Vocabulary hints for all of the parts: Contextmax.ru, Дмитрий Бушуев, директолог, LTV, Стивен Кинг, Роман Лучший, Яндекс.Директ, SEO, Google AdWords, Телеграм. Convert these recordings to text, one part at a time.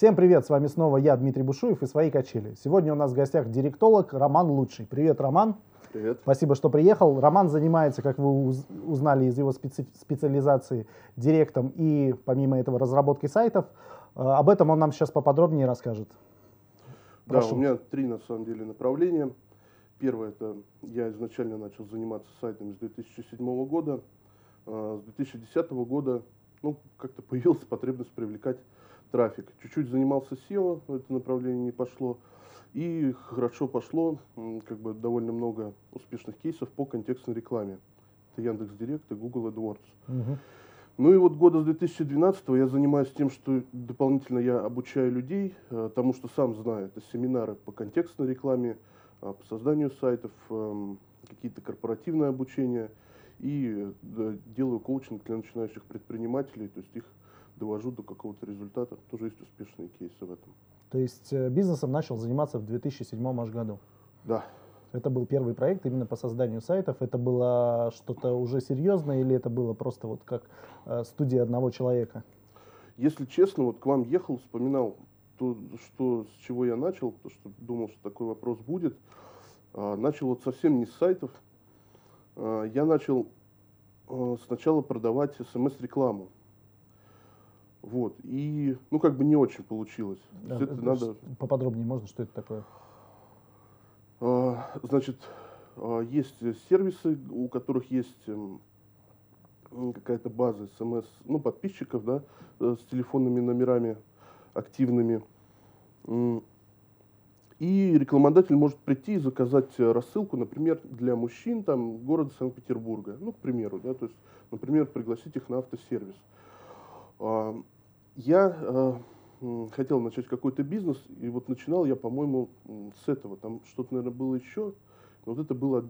Всем привет, с вами снова я, Дмитрий Бушуев и свои качели. Сегодня у нас в гостях директолог Роман Лучший. Привет, Роман. Привет. Спасибо, что приехал. Роман занимается, как вы узнали из его специализации, директом и, помимо этого, разработкой сайтов. Об этом он нам сейчас поподробнее расскажет. Прошу. Да, у меня три, на самом деле, направления. Первое, это я изначально начал заниматься сайтами с 2007 года. С 2010 года как-то появилась потребность привлекать трафик. Чуть-чуть занимался SEO, но это направление не пошло. И хорошо пошло, довольно много успешных кейсов по контекстной рекламе. Это Яндекс.Директ и Google AdWords. Угу. Ну и вот года с 2012 я занимаюсь тем, что дополнительно я обучаю людей тому, что сам знаю. Это семинары по контекстной рекламе, по созданию сайтов, какие-то корпоративные обучения. И делаю коучинг для начинающих предпринимателей, то есть их довожу до какого-то результата. Тоже есть успешные кейсы в этом. То есть бизнесом начал заниматься в 2007 аж году? Да. Это был первый проект именно по созданию сайтов. Это было что-то уже серьезное или это было просто вот как студия одного человека? Если честно, вот к вам ехал, вспоминал то, что, с чего я начал, потому что думал, что такой вопрос будет. Начал вот совсем не с сайтов. Я начал сначала продавать СМС-рекламу. Вот. И, не очень получилось. Да, это надо... Поподробнее можно, что это такое? Значит, есть сервисы, у которых есть какая-то база СМС, подписчиков, да, с телефонными номерами активными. И рекламодатель может прийти и заказать рассылку, например, для мужчин там, города Санкт-Петербурга. Ну, к примеру, да, то есть, например, пригласить их на автосервис. Я хотел начать какой-то бизнес, и вот начинал я, по-моему, с этого. Там что-то, наверное, было еще. Вот это было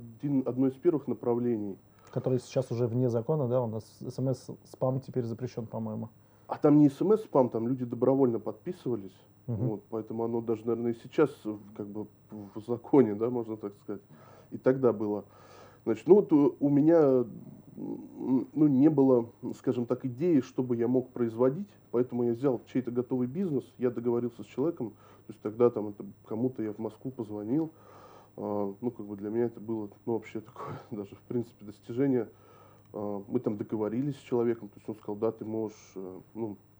одно из первых направлений. Которое сейчас уже вне закона, да, у нас СМС-спам теперь запрещен, по-моему. А там не СМС-спам, там люди добровольно подписывались. Вот, поэтому оно даже, наверное, и сейчас в законе, да, можно так сказать. И тогда было. Значит, у меня не было, скажем так, идеи, чтобы я мог производить. Поэтому я взял чей-то готовый бизнес, я договорился с человеком. То есть тогда кому-то я в Москву позвонил. Для меня это было вообще такое, даже в принципе, достижение. Мы там договорились с человеком, то есть он сказал, да, ты можешь,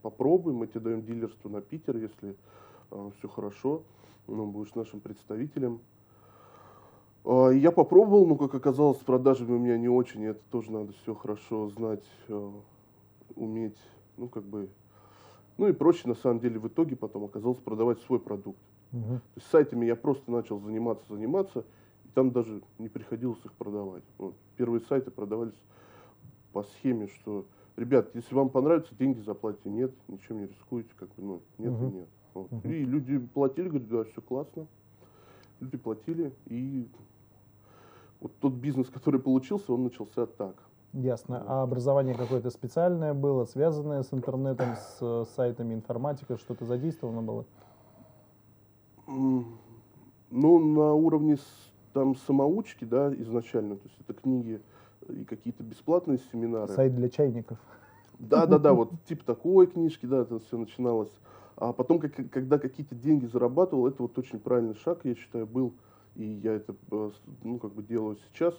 попробуй, мы тебе даем дилерство на Питер, если все хорошо, будешь нашим представителем. Я попробовал, но, как оказалось, с продажами у меня не очень, это тоже надо все хорошо знать, уметь, и проще, на самом деле, в итоге потом оказалось продавать свой продукт. Угу. То есть, с сайтами я просто начал заниматься, и там даже не приходилось их продавать. Вот. Первые сайты продавались по схеме, что, ребят, если вам понравится, деньги заплатите, нет, ничем не рискуете, нет и нет. Вот. И люди платили, говорят, да, все классно. Люди платили, и вот тот бизнес, который получился, он начался так. Ясно. А образование какое-то специальное было, связанное с интернетом, с сайтами, информатика, что-то задействовано было? На уровне самоучки, да, изначально, то есть это книги и какие-то бесплатные семинары. Сайт для чайников. Да, вот типа такой книжки, да, это все начиналось. А потом, когда какие-то деньги зарабатывал, это вот очень правильный шаг, я считаю, был, и я это, делаю сейчас.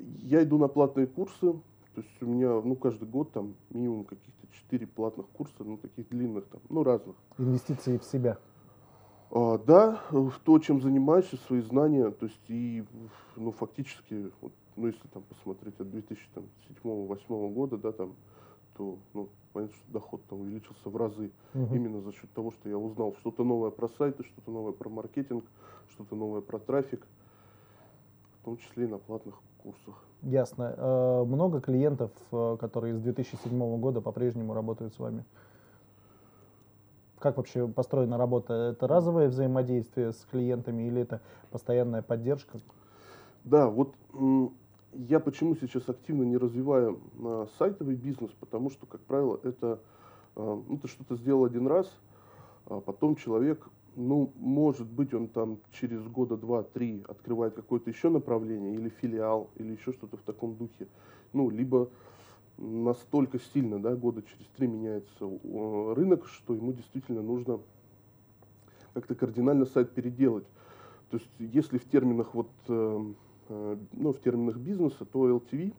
Я иду на платные курсы, то есть у меня, каждый год там минимум каких-то 4 платных курса, таких длинных, там, разных. Инвестиции в себя. Да, в то, чем занимаешься, свои знания, то есть и, фактически, если там посмотреть от 2007-2008 года, да, там, то, понятно, что доход там увеличился в разы, именно за счет того, что я узнал что-то новое про сайты, что-то новое про маркетинг, что-то новое про трафик, в том числе и на платных курсах. Ясно. Много клиентов, которые с 2007 года по-прежнему работают с вами? Как вообще построена работа? Это разовое взаимодействие с клиентами или это постоянная поддержка? Да, вот я почему сейчас активно не развиваю сайтовый бизнес, потому что, как правило, это ты что-то сделал один раз, а потом человек, может быть, он там через года 2-3 открывает какое-то еще направление или филиал, или еще что-то в таком духе. Либо настолько сильно, да, года через 3 меняется рынок, что ему действительно нужно как-то кардинально сайт переделать. То есть, если в терминах, вот, ну, в терминах бизнеса, то LTV,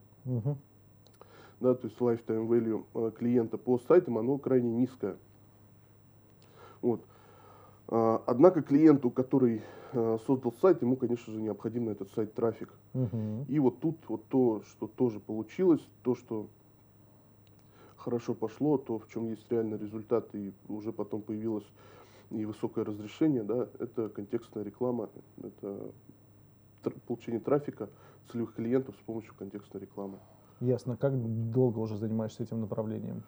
да, то есть lifetime value клиента по сайтам, оно крайне низкое. Вот. Однако клиенту, который создал сайт, ему, конечно же, необходим на этот сайт трафик. И вот тут вот то, что тоже получилось, то, что хорошо пошло, то, в чем есть реально результат, и уже потом появилось и высокое разрешение, да, это контекстная реклама, это получение трафика целевых клиентов с помощью контекстной рекламы. Ясно. Как долго уже занимаешься этим направлением?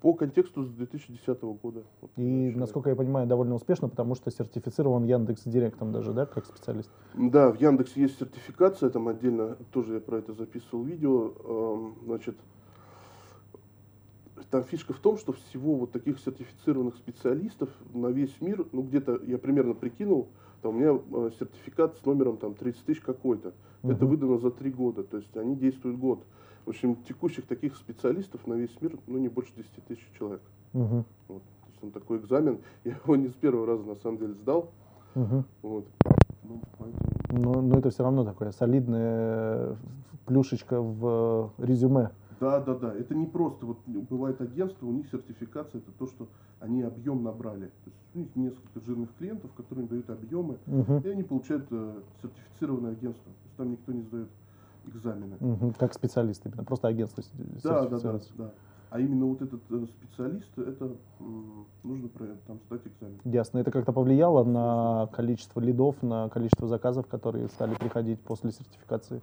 По контексту с 2010 года. И, насколько я понимаю, довольно успешно, потому что сертифицирован Яндекс.Директом даже, да, как специалист? Да, в Яндексе есть сертификация, там отдельно, тоже я про это записывал видео. Значит, там фишка в том, что всего вот таких сертифицированных специалистов на весь мир, ну где-то я примерно прикинул, там у меня сертификат с номером там 30 тысяч какой-то. Это выдано за 3 года, то есть они действуют год. В общем, текущих таких специалистов на весь мир, ну, не больше 10 тысяч человек. Вот. То есть он такой экзамен, я его не с первого раза, на самом деле, сдал. Вот. Ну, поэтому... но это все равно такая солидная плюшечка в резюме. Да. Это не просто. Вот бывает агентство, у них сертификация, это то, что они объем набрали. То есть у них несколько жирных клиентов, которые им дают объемы, и они получают сертифицированное агентство. То есть там никто не сдает экзамены. Как специалист, именно, просто агентство сертифицируется. Да. А именно вот этот специалист, это нужно там сдать экзамен. Ясно. Это как-то повлияло на количество лидов, на количество заказов, которые стали приходить после сертификации?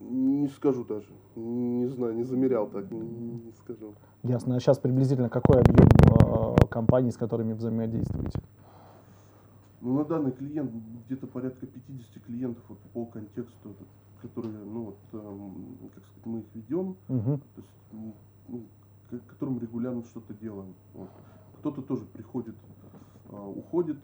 Не скажу даже. Не знаю, не замерял так, не скажу. Ясно. А сейчас приблизительно какой объем компаний, с которыми взаимодействуете? Ну, на данный клиент где-то порядка 50 клиентов вот, по контексту, которые, ну, вот, как сказать, мы их ведем, то есть, ну, к которым регулярно что-то делаем. Вот. Кто-то тоже приходит, уходит,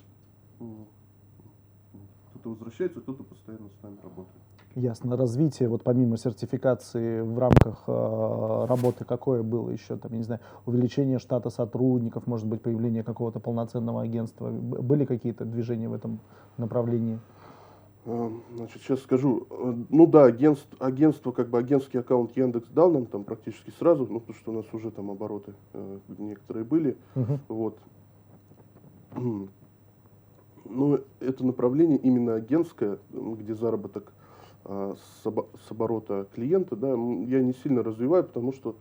кто-то возвращается, кто-то постоянно с нами работает. Ясно. Развитие, вот помимо сертификации в рамках работы, какое было еще, там, я не знаю, увеличение штата сотрудников, может быть, появление какого-то полноценного агентства? Были какие-то движения в этом направлении? Значит, сейчас скажу. Ну да, агентство, как бы агентский аккаунт Яндекс дал нам там практически сразу, ну, потому что у нас уже там обороты некоторые были. Вот. Но это направление именно агентское, где заработок с оборота клиента, да, я не сильно развиваю, потому что,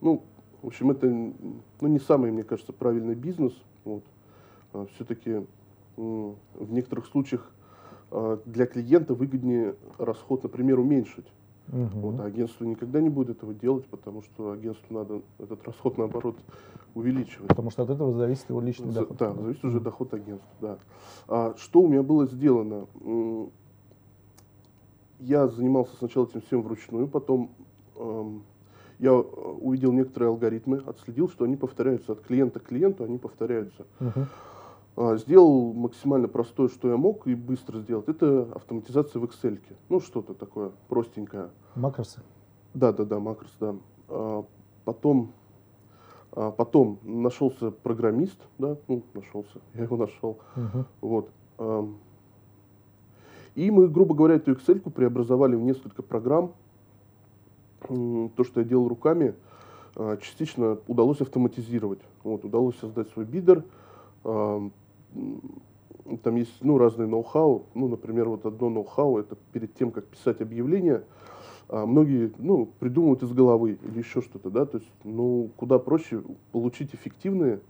ну, в общем, это, ну, не самый, мне кажется, правильный бизнес. Вот. Все-таки в некоторых случаях для клиента выгоднее расход, например, уменьшить. Вот, а агентство никогда не будет этого делать, потому что агентству надо этот расход, наоборот, увеличивать. Потому что от этого зависит его личный доход. Да, зависит уже доход агентства, да. Что у меня было сделано? Я занимался сначала этим всем вручную, потом я увидел некоторые алгоритмы, отследил, что они повторяются от клиента к клиенту, они повторяются. Сделал максимально простое, что я мог, и быстро сделать. Это автоматизация в Excel. Ну, что-то такое простенькое. Макросы? Да, макрос, да. Потом нашелся программист, да, ну, я его нашел. Вот. И мы, грубо говоря, эту Excel-ку преобразовали в несколько программ. То, что я делал руками, частично удалось автоматизировать. Вот, удалось создать свой бидер. Там есть, ну, разные ноу-хау. Ну, например, вот одно ноу-хау, это перед тем, как писать объявление. Многие, ну, придумывают из головы или еще что-то, да. То есть, ну, куда проще получить эффективные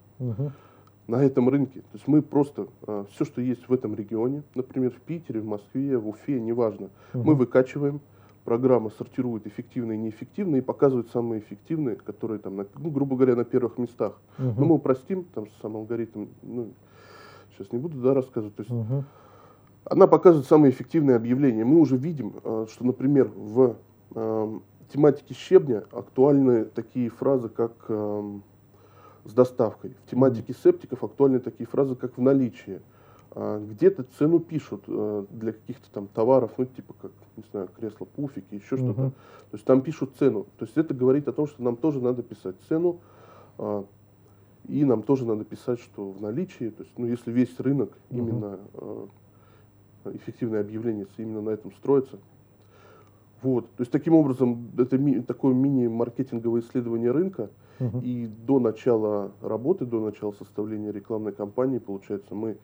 на этом рынке. То есть мы просто все, что есть в этом регионе, например, в Питере, в Москве, в Уфе, неважно, мы выкачиваем, программа сортирует эффективные и неэффективные и показывает самые эффективные, которые там, ну, грубо говоря, на первых местах. Но мы упростим, там сам алгоритм, ну, сейчас не буду, да, рассказывать. То есть она показывает самые эффективные объявления. Мы уже видим, что, например, в тематике щебня актуальны такие фразы, как... с доставкой. В тематике септиков актуальны такие фразы, как в наличии. где-то цену пишут для каких-то там товаров, ну типа как, не знаю, кресло, пуфики, еще что-то. То есть там пишут цену. То есть это говорит о том, что нам тоже надо писать цену, и нам тоже надо писать, что в наличии. То есть, ну, если весь рынок именно эффективное объявление именно на этом строится. Вот. То есть таким образом это такое мини-маркетинговое исследование рынка. И до начала работы, до начала составления рекламной кампании, получается, мы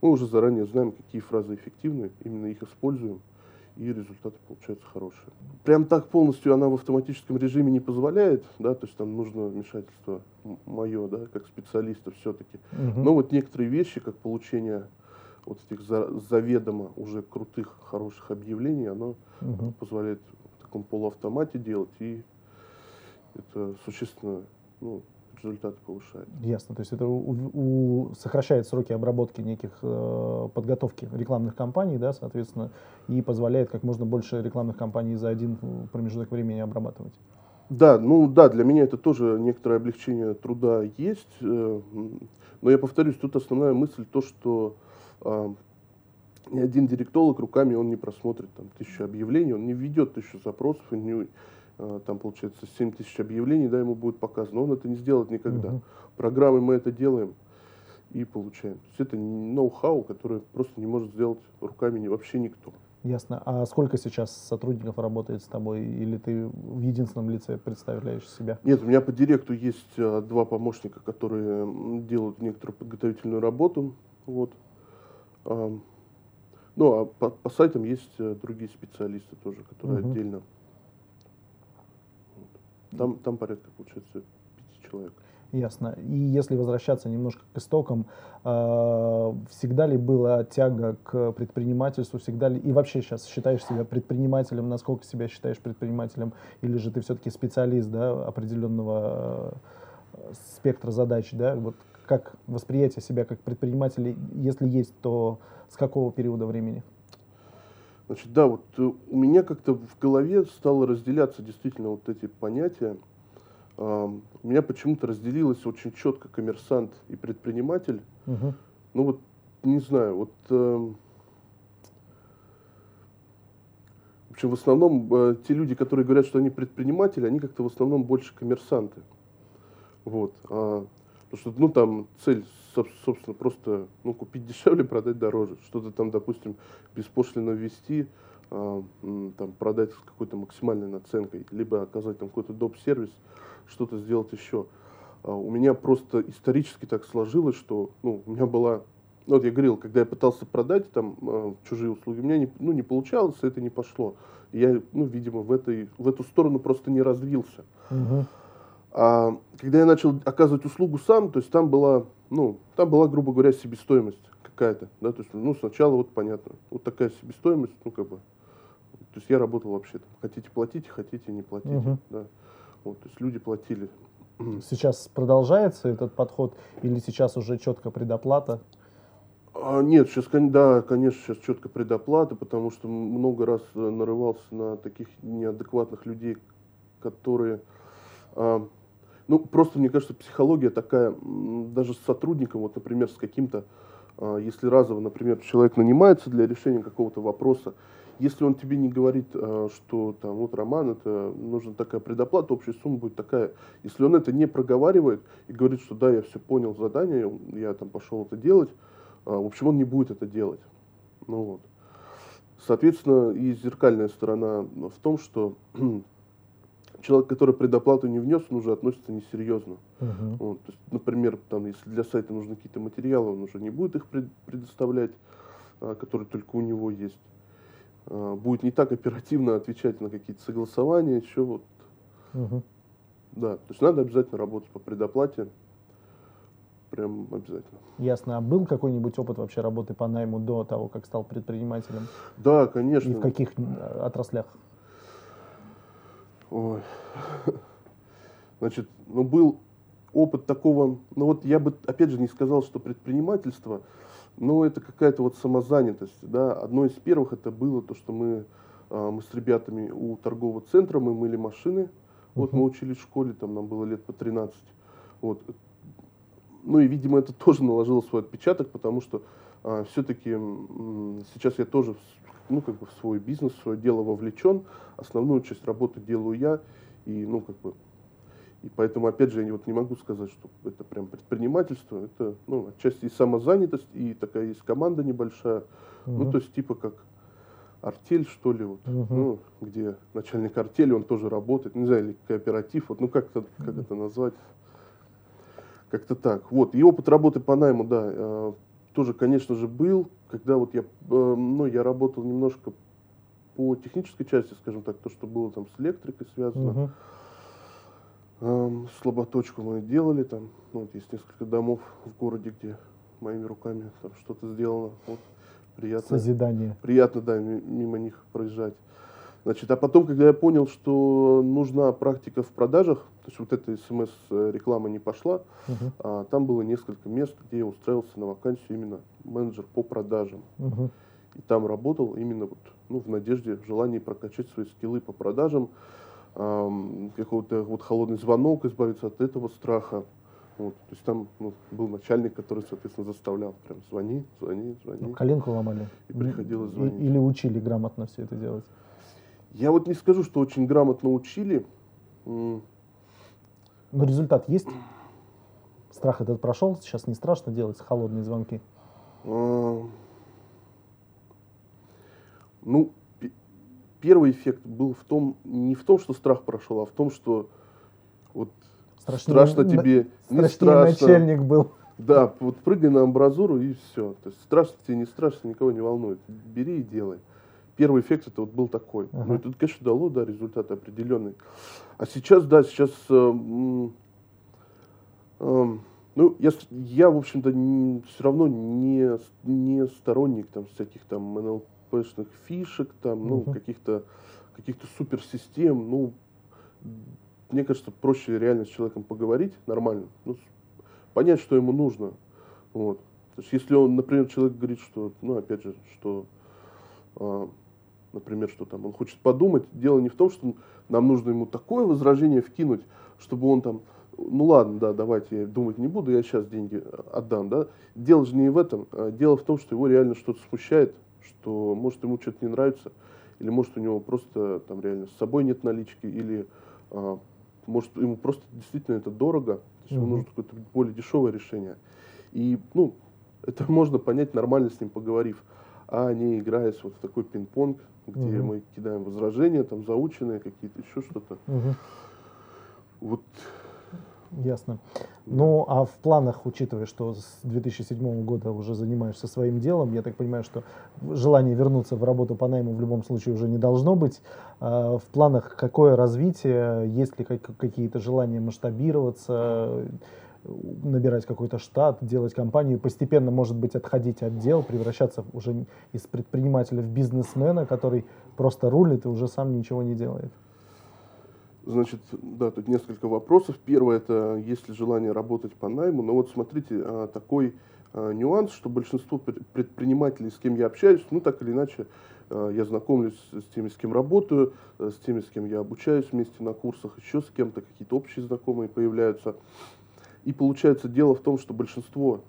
уже заранее знаем, какие фразы эффективны, именно их используем, и результаты получаются хорошие. Прям так полностью она в автоматическом режиме не позволяет, да, то есть там нужно вмешательство мое, да, как специалиста все-таки. Но вот некоторые вещи, как получение вот этих заведомо уже крутых, хороших объявлений, оно позволяет в таком полуавтомате делать, и это существенно, ну, результат повышает. Ясно. То есть это сокращает сроки обработки неких подготовки рекламных кампаний, да, соответственно, и позволяет как можно больше рекламных кампаний за один промежуток времени обрабатывать. Да, ну да, для меня это тоже некоторое облегчение труда есть. Но я повторюсь, тут основная мысль то, что ни один директолог руками он не просмотрит там 1000 объявлений, он не введет 1000 запросов, он не там, получается, 7000 объявлений, да, ему будет показано, он это не сделает никогда. Программой мы это делаем и получаем. То есть это ноу-хау, которое просто не может сделать руками вообще никто. Ясно. А сколько сейчас сотрудников работает с тобой? Или ты в единственном лице представляешь себя? Нет, у меня по директу есть 2 помощника, которые делают некоторую подготовительную работу. Вот. Ну, а по сайтам есть другие специалисты тоже, которые отдельно. Там порядка, получается, 5 человек. Ясно. И если возвращаться немножко к истокам, всегда ли была тяга к предпринимательству? Всегда ли, и вообще сейчас считаешь себя предпринимателем? Насколько себя считаешь предпринимателем? Или же ты все-таки специалист, да, определенного спектра задач? Да? Вот как восприятие себя как предпринимателя, если есть, то с какого периода времени? Значит, да, вот у меня как-то в голове стало разделяться действительно вот эти понятия. У меня почему-то разделилось очень четко коммерсант и предприниматель. Ну вот, не знаю, вот... В общем, в основном те люди, которые говорят, что они предприниматели, они как-то в основном больше коммерсанты. Вот. Потому что, ну, там цель, собственно, просто, ну, купить дешевле, продать дороже. Что-то там, допустим, беспошлино ввести, там, продать с какой-то максимальной наценкой, либо оказать там какой-то доп-сервис, что-то сделать еще. У меня просто исторически так сложилось, что, ну, у меня была... Ну, вот я говорил, когда я пытался продать там чужие услуги, у меня не получалось, это не пошло. Я, ну, видимо, в эту сторону просто не развился. А когда я начал оказывать услугу сам, то есть там была, грубо говоря, себестоимость какая-то, да, то есть, ну, сначала вот понятно, вот такая себестоимость, ну, как бы, то есть я работал вообще, там, хотите платите, хотите не платите, да, вот, то есть люди платили. Сейчас продолжается этот подход или сейчас уже четко предоплата? Нет, сейчас, да, конечно, сейчас четко предоплата, потому что много раз нарывался на таких неадекватных людей, которые, ну, просто, мне кажется, психология такая, даже с сотрудником, вот, например, с каким-то, если разово, например, человек нанимается для решения какого-то вопроса, если он тебе не говорит, что там, вот, Роман, это нужна такая предоплата, общая сумма будет такая, если он это не проговаривает и говорит, что да, я все понял, задание, я там пошел это делать, в общем, он не будет это делать. Ну, вот. Соответственно, и зеркальная сторона в том, что... Человек, который предоплату не внес, он уже относится несерьезно. Вот, то есть, например, там, если для сайта нужны какие-то материалы, он уже не будет их предоставлять, которые только у него есть. Будет не так оперативно отвечать на какие-то согласования, еще вот. Да, то есть надо обязательно работать по предоплате. Прям обязательно. Ясно. А был какой-нибудь опыт вообще работы по найму до того, как стал предпринимателем? Да, конечно. И в каких отраслях? Ой. Значит, ну, был опыт такого, ну вот я бы, опять же, не сказал, что предпринимательство, но это какая-то вот самозанятость, да, одно из первых это было то, что мы с ребятами у торгового центра, мы мыли машины, вот мы учились в школе, там нам было лет по 13, вот, ну и, видимо, это тоже наложило свой отпечаток, потому что все-таки сейчас я тоже, ну, как бы в свой бизнес, в свое дело вовлечен. Основную часть работы делаю я. И, ну, как бы, и поэтому, опять же, я вот не могу сказать, что это прям предпринимательство. Это, ну, отчасти и самозанятость, и такая есть команда небольшая. Ну, то есть, типа как артель, что ли, вот, ну, где начальник артели, он тоже работает. Не знаю, или кооператив, вот, ну, как это назвать? Как-то так. Вот. И опыт работы по найму, да, тоже, конечно же, был. Когда вот я работал немножко по технической части, скажем так, то, что было там с электрикой связано, слаботочку мы делали там. Вот, есть несколько домов в городе, где моими руками там что-то сделано. Вот, приятно. Созидание. Приятно, да, мимо них проезжать. Значит, а потом, когда я понял, что нужна практика в продажах, то есть вот эта СМС-реклама не пошла, а там было несколько мест, где я устраивался на вакансию именно менеджер по продажам. И там работал именно вот, ну, в надежде, в желании прокачать свои скиллы по продажам, какой-то вот холодный звонок, избавиться от этого страха. Вот, то есть там, ну, был начальник, который, соответственно, заставлял прям звони. Ну, коленку ломали. И приходилось звонить. Или учили грамотно все это делать? Я вот не скажу, что очень грамотно учили. Но результат есть? Страх этот прошел? Сейчас не страшно делать холодные звонки? Ну, первый эффект был в том, не в том, что страх прошел, а в том, что вот страшно тебе, не страшно. Начальник был. Да, вот прыгай на амбразуру и все. То есть страшно тебе, не страшно, никого не волнует. Бери и делай. Первый эффект это вот был такой. Ну, это, конечно, дало, да, результат определенный. А сейчас, да, сейчас... Ну, я, в общем-то, все равно не сторонник там всяких там НЛПшных фишек, там, ну, каких-то суперсистем. Ну, мне кажется, проще реально с человеком поговорить нормально, ну, понять, что ему нужно. Вот. То есть, если он, например, человек говорит, что, ну, опять же, что... Например, что там он хочет подумать. Дело не в том, что нам нужно ему такое возражение вкинуть, чтобы он там, ну ладно, да, давайте я думать не буду, я сейчас деньги отдам, да. Дело же не в этом, дело в том, что его реально что-то смущает, что может ему что-то не нравится, или может у него просто там реально с собой нет налички, или может ему просто действительно это дорого, то есть ему нужно какое-то более дешевое решение. И, ну, это можно понять нормально с ним поговорив, а не играясь вот в такой пинг-понг, где мы кидаем возражения, там заученные какие-то, еще что-то. Вот. Ясно. Ну, а в планах, учитывая, что с 2007 года уже занимаешься своим делом, я так понимаю, что желание вернуться в работу по найму в любом случае уже не должно быть. В планах какое развитие? Есть ли какие-то желания масштабироваться, набирать какой-то штат, делать компанию, постепенно, может быть, отходить от дел, превращаться уже из предпринимателя в бизнесмена, который просто рулит и уже сам ничего не делает? Значит, да, тут несколько вопросов. Первое, это есть ли желание работать по найму. Но вот смотрите, такой нюанс, что большинство предпринимателей, с кем я общаюсь, ну, так или иначе, я знакомлюсь с теми, с кем работаю, с теми, с кем я обучаюсь вместе на курсах, еще с кем-то, какие-то общие знакомые появляются. И получается, дело в том, что большинство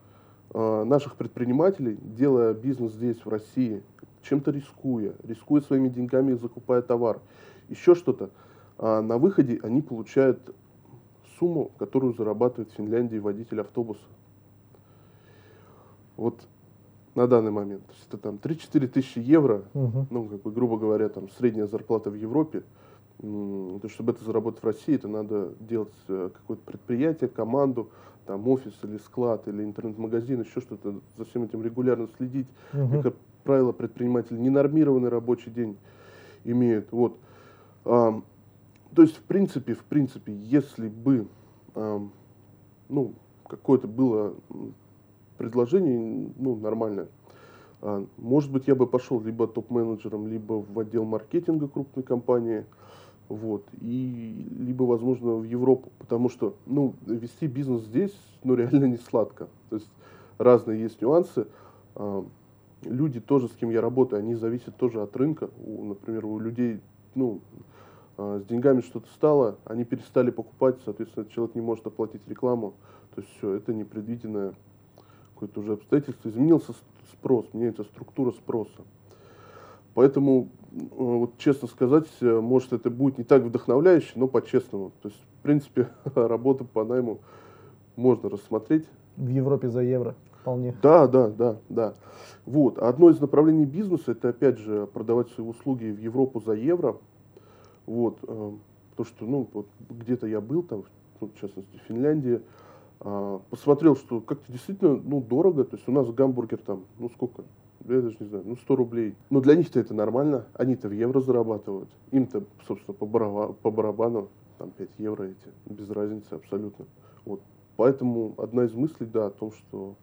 наших предпринимателей, делая бизнес здесь, в России, чем-то рискуя своими деньгами, закупая товар, еще что-то, на выходе они получают сумму, которую зарабатывает в Финляндии водитель автобуса. Вот на данный момент. То есть это там 3-4 тысячи евро, ну, как бы, грубо говоря, там средняя зарплата в Европе. То есть, чтобы это заработать в России, это надо делать какое-то предприятие, команду, там офис или склад, или интернет-магазин, еще что-то, за всем этим регулярно следить. Как правило, предприниматели ненормированный рабочий день имеют. Вот. То есть, в принципе, если бы ну, какое-то было предложение, ну, нормальное, может быть, я бы пошел либо топ-менеджером, либо в отдел маркетинга крупной компании. Вот, и либо, возможно, в Европу, потому что, ну, вести бизнес здесь, ну, реально не сладко. То есть разные есть нюансы. Люди тоже, с кем я работаю, они зависят тоже от рынка. Например, у людей, ну, с деньгами что-то стало, они перестали покупать, соответственно, человек не может оплатить рекламу. То есть все, это непредвиденное какое-то уже обстоятельство, изменился спрос, меняется структура спроса. Поэтому, вот, честно сказать, может, это будет не так вдохновляюще, но по-честному. То есть, в принципе, работу по найму можно рассмотреть. В Европе за евро вполне. Да. Вот. Одно из направлений бизнеса – это, опять же, продавать свои услуги в Европу за евро. Вот. Потому что, ну, вот где-то я был, там, ну, в частности, в Финляндии, посмотрел, что как-то действительно, ну, дорого. То есть у нас гамбургер там, ну, сколько? Я даже не знаю, ну, 100 рублей. Но для них-то это нормально, они-то в евро зарабатывают. Им-то, собственно, по барабану, там, 5 евро эти, без разницы абсолютно. Вот. Поэтому одна из мыслей, да, о том, что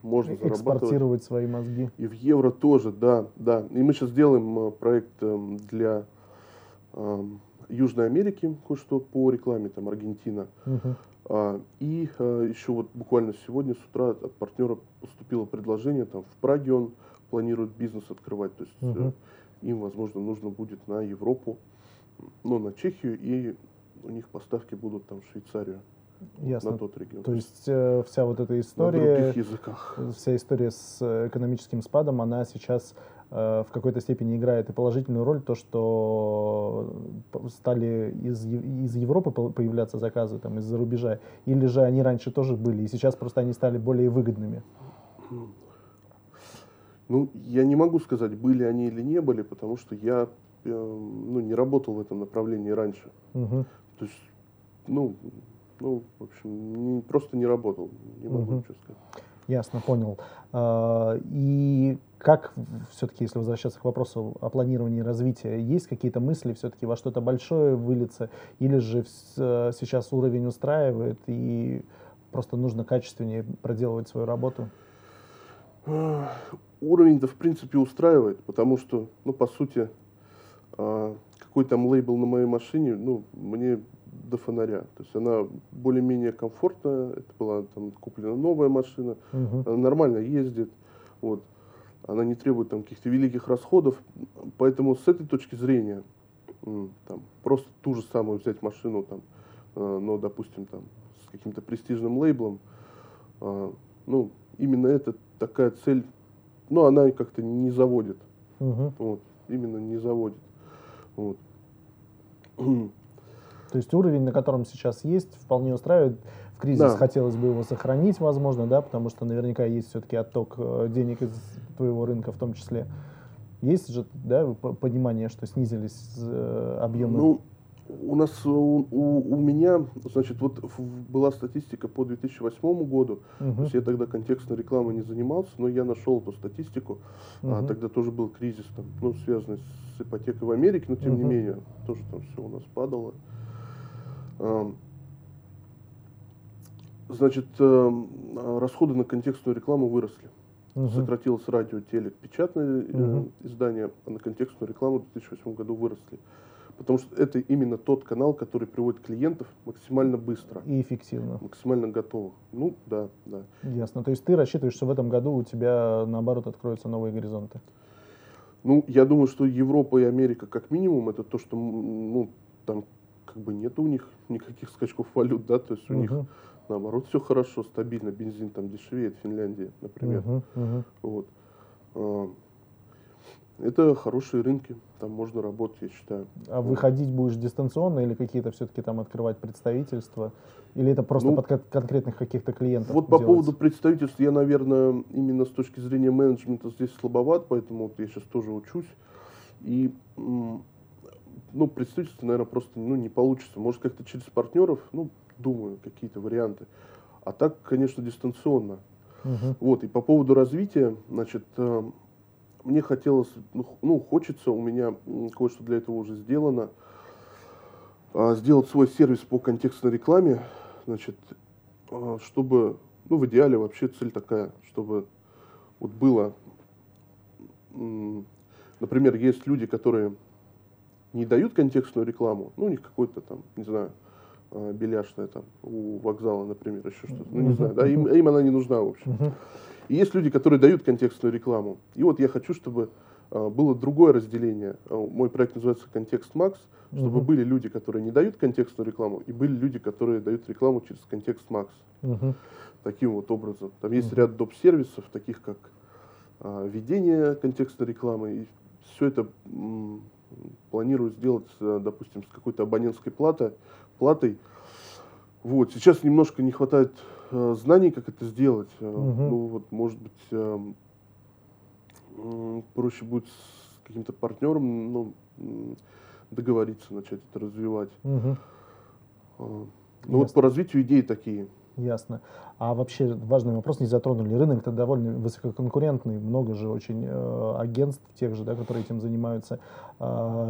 можно экспортировать свои мозги. И в евро тоже, да. И мы сейчас делаем проект для Южной Америки, кое-что по рекламе, там, Аргентина. Угу. И еще вот буквально сегодня с утра от партнера поступило предложение, там, в Праге он планирует бизнес открывать, то есть им, возможно, нужно будет на Европу, ну, на Чехию, и у них поставки будут там в Швейцарию. Ясно. На тот регион. То есть вся вот эта история, вся история с экономическим спадом, она сейчас в какой-то степени играет и положительную роль, то, что стали из Европы появляться заказы там, из-за рубежа, или же они раньше тоже были, и сейчас просто они стали более выгодными? Ну, я не могу сказать, были они или не были, потому что я не работал в этом направлении раньше. Угу. То есть, ну, в общем, просто не работал, не могу ничего сказать. Ясно, понял. И как все-таки, если возвращаться к вопросу о планировании развития, есть какие-то мысли все-таки во что-то большое вылиться, или же сейчас уровень устраивает и просто нужно качественнее проделывать свою работу? Уровень-то, в принципе, устраивает, потому что, ну, по сути, какой там лейбл на моей машине, ну, мне до фонаря. То есть она более-менее комфортная, это была там куплена новая машина, она нормально ездит, вот. Она не требует там каких-то великих расходов, поэтому с этой точки зрения там, просто ту же самую взять машину, там, но, допустим, там, с каким-то престижным лейблом, ну, именно это такая цель, ну, она как-то не заводит. Вот, именно не заводит. Вот. То есть уровень, на котором сейчас есть, вполне устраивает. В кризис хотелось бы его сохранить, возможно, да, потому что наверняка есть все-таки отток денег из твоего рынка в том числе. Есть же, да, понимание, что снизились объемы? Ну, у нас, у меня, значит, вот была статистика по 2008 году. То есть я тогда контекстной рекламой не занимался, но я нашел эту статистику. Тогда тоже был кризис, там, ну, связанный с ипотекой в Америке, но тем не менее, тоже там все у нас падало. Значит, расходы на контекстную рекламу выросли. Сократилось радио, телек, печатные издания, а на контекстную рекламу в 2008 году выросли. Потому что это именно тот канал, который приводит клиентов максимально быстро. И эффективно. Максимально готово. Ну, да. Ясно. То есть ты рассчитываешь, что в этом году у тебя, наоборот, откроются новые горизонты? Ну, я думаю, что Европа и Америка, как минимум, это то, что, ну, там как бы нет у них никаких скачков валют, да, то есть у них, наоборот, все хорошо, стабильно, бензин там дешевеет в Финляндии, например. Вот. Это хорошие рынки, там можно работать, я считаю. А выходить будешь дистанционно или какие-то все-таки там открывать представительства? Или это просто, ну, под конкретных каких-то клиентов? Вот делать? По поводу представительств я, наверное, именно с точки зрения менеджмента здесь слабоват, поэтому я сейчас тоже учусь. И, ну, представительство, наверное, просто, ну, не получится. Может, как-то через партнеров, ну, думаю, какие-то варианты. А так, конечно, дистанционно. Вот, и по поводу развития, значит, мне хотелось, ну, хочется, у меня кое-что для этого уже сделано, сделать свой сервис по контекстной рекламе, значит, чтобы, ну, в идеале вообще цель такая, чтобы вот было, например, есть люди, которые не дают контекстную рекламу, ну, у них какой-то там, не знаю, беляшная там у вокзала, например, еще что-то, ну, не знаю, да, им она не нужна, в общем. И есть люди, которые дают контекстную рекламу. И вот я хочу, чтобы было другое разделение. Мой проект называется Contextmax, чтобы были люди, которые не дают контекстную рекламу, и были люди, которые дают рекламу через Contextmax. Таким вот образом. Там есть ряд доп-сервисов, таких как ведение контекстной рекламы. И все это планирую сделать, допустим, с какой-то абонентской платой. Вот. Сейчас немножко не хватает знаний, как это сделать. Ну, вот, может быть, проще будет с каким-то партнером договориться, начать это развивать. Ну, вот по развитию идеи такие. Ясно. А вообще важный вопрос не затронули. Рынок-то довольно высококонкурентный, много же очень агентств тех же, да, которые этим занимаются.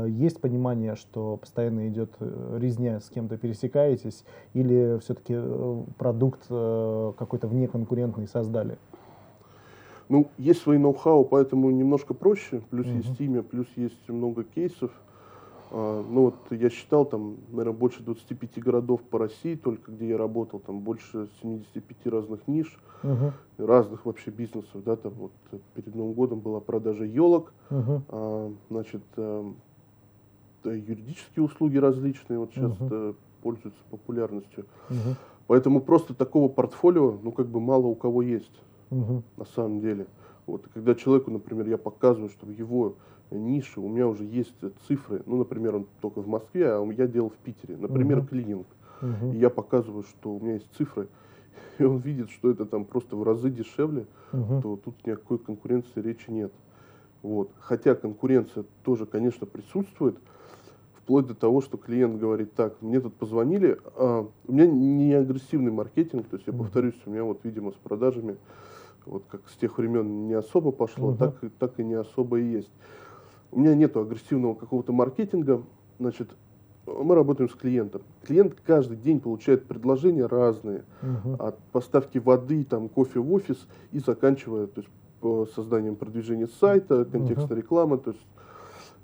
Есть понимание, что постоянно идет резня, с кем-то пересекаетесь, или все-таки продукт какой-то внеконкурентный создали? Ну, есть свои ноу-хау, поэтому немножко проще. Плюс есть имя, плюс есть много кейсов. Ну вот я считал, там, наверное, больше 25 городов по России, только где я работал, там больше 75 разных ниш, разных вообще бизнесов, да, там вот перед Новым годом была продажа елок, значит, юридические услуги различные, вот сейчас пользуются популярностью, поэтому просто такого портфолио, ну, как бы мало у кого есть, на самом деле. Вот, когда человеку, например, я показываю, что в его нише у меня уже есть цифры, ну, например, он только в Москве, а я делал в Питере, например, клининг, и я показываю, что у меня есть цифры, и он видит, что это там просто в разы дешевле, то тут никакой конкуренции речи нет. Вот. Хотя конкуренция тоже, конечно, присутствует, вплоть до того, что клиент говорит: так, мне тут позвонили, у меня не агрессивный маркетинг, то есть я повторюсь, у меня вот, видимо, с продажами, вот как с тех времен не особо пошло, так и не особо и есть. У меня нету агрессивного какого-то маркетинга, значит, мы работаем с клиентом. Клиент каждый день получает предложения разные, от поставки воды, там, кофе в офис и заканчивая, то есть, созданием продвижения сайта, контекстной рекламы, то есть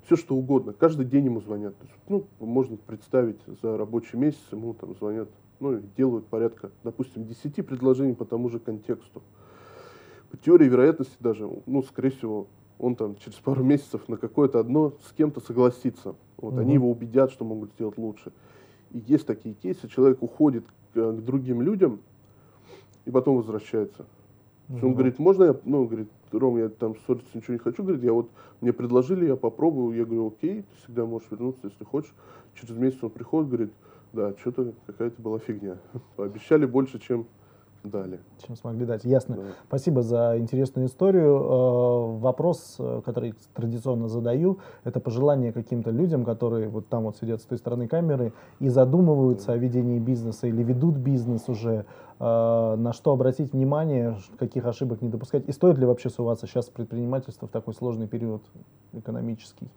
все что угодно. Каждый день ему звонят. То есть, ну, можно представить, за рабочий месяц ему там звонят, ну, делают порядка, допустим, 10 предложений по тому же контексту. По теории вероятности даже, ну, скорее всего, он там через пару месяцев на какое-то одно с кем-то согласится. Вот, они его убедят, что могут сделать лучше. И есть такие кейсы, человек уходит к другим людям и потом возвращается. Он говорит: можно я, ну, говорит: Ром, я там ссориться ничего не хочу, говорит, я вот, мне предложили, я попробую, я говорю: окей, ты всегда можешь вернуться, если хочешь. Через месяц он приходит, говорит: да, что-то какая-то была фигня, пообещали больше, чем дали. Чем смогли дать. Ясно. Да. Спасибо за интересную историю. Вопрос, который традиционно задаю, это пожелание каким-то людям, которые вот там вот сидят с той стороны камеры и задумываются о ведении бизнеса или ведут бизнес уже, на что обратить внимание, каких ошибок не допускать, и стоит ли вообще суваться сейчас в предпринимательство в такой сложный период экономический?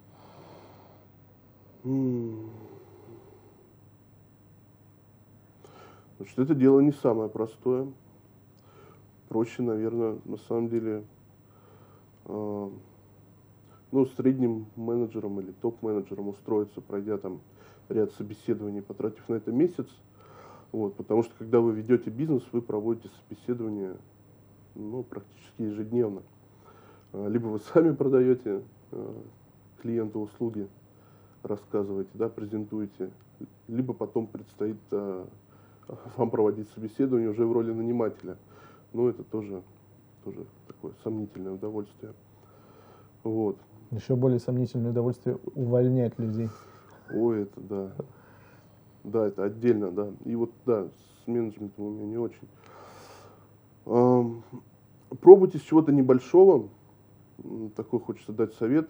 Значит, это дело не самое простое. Проще, наверное, на самом деле, ну, средним менеджером или топ-менеджером устроиться, пройдя там ряд собеседований, потратив на это месяц. Вот, потому что, когда вы ведете бизнес, вы проводите собеседование, ну, практически ежедневно. Либо вы сами продаете клиенту услуги, рассказываете, да, презентуете, либо потом предстоит вам проводить собеседование уже в роли нанимателя. Но это тоже такое сомнительное удовольствие. Вот. Еще более сомнительное удовольствие увольнять людей. Ой, это да. Да, это отдельно, да. И вот, да, с менеджментом у меня не очень. Пробуйте с чего-то небольшого. Такой хочется дать совет.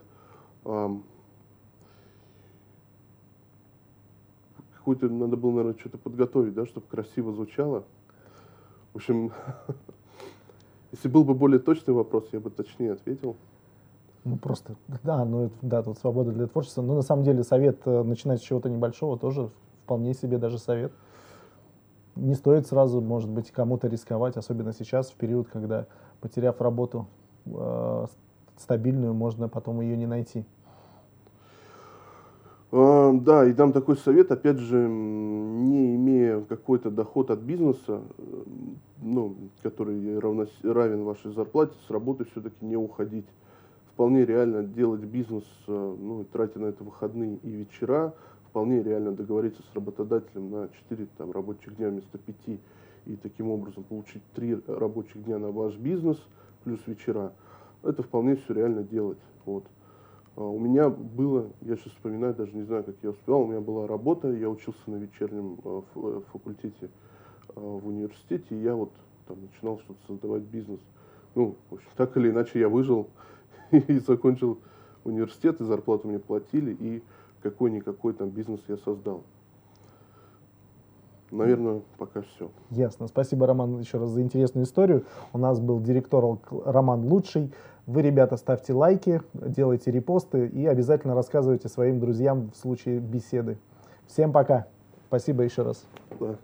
Какую-то надо было, наверное, что-то подготовить, да, чтобы красиво звучало. В общем, если был бы более точный вопрос, я бы точнее ответил. Ну, просто, да, ну, да, тут свобода для творчества. Но на самом деле совет начинать с чего-то небольшого тоже вполне себе даже совет. Не стоит сразу, может быть, кому-то рисковать, особенно сейчас, в период, когда, потеряв работу стабильную, можно потом ее не найти. Да, и дам такой совет, опять же, не имея какой-то доход от бизнеса, ну, который равен вашей зарплате, с работы все-таки не уходить. В вполне реально делать бизнес, ну, тратя на это выходные и вечера, вполне реально договориться с работодателем на 4 там, рабочих дня вместо 5 и таким образом получить 3 рабочих дня на ваш бизнес плюс вечера. Это вполне все реально делать. Вот. У меня было, я сейчас вспоминаю, даже не знаю, как я успевал, у меня была работа, я учился на вечернем факультете в университете, и я вот там начинал что-то создавать бизнес. Ну, в общем, так или иначе я выжил и закончил университет, и зарплату мне платили, и какой-никакой там бизнес я создал. Наверное, пока все. Ясно. Спасибо, Роман, еще раз за интересную историю. У нас был директолог Роман Лучший. Вы, ребята, ставьте лайки, делайте репосты и обязательно рассказывайте своим друзьям в случае беседы. Всем пока. Спасибо еще раз. Да.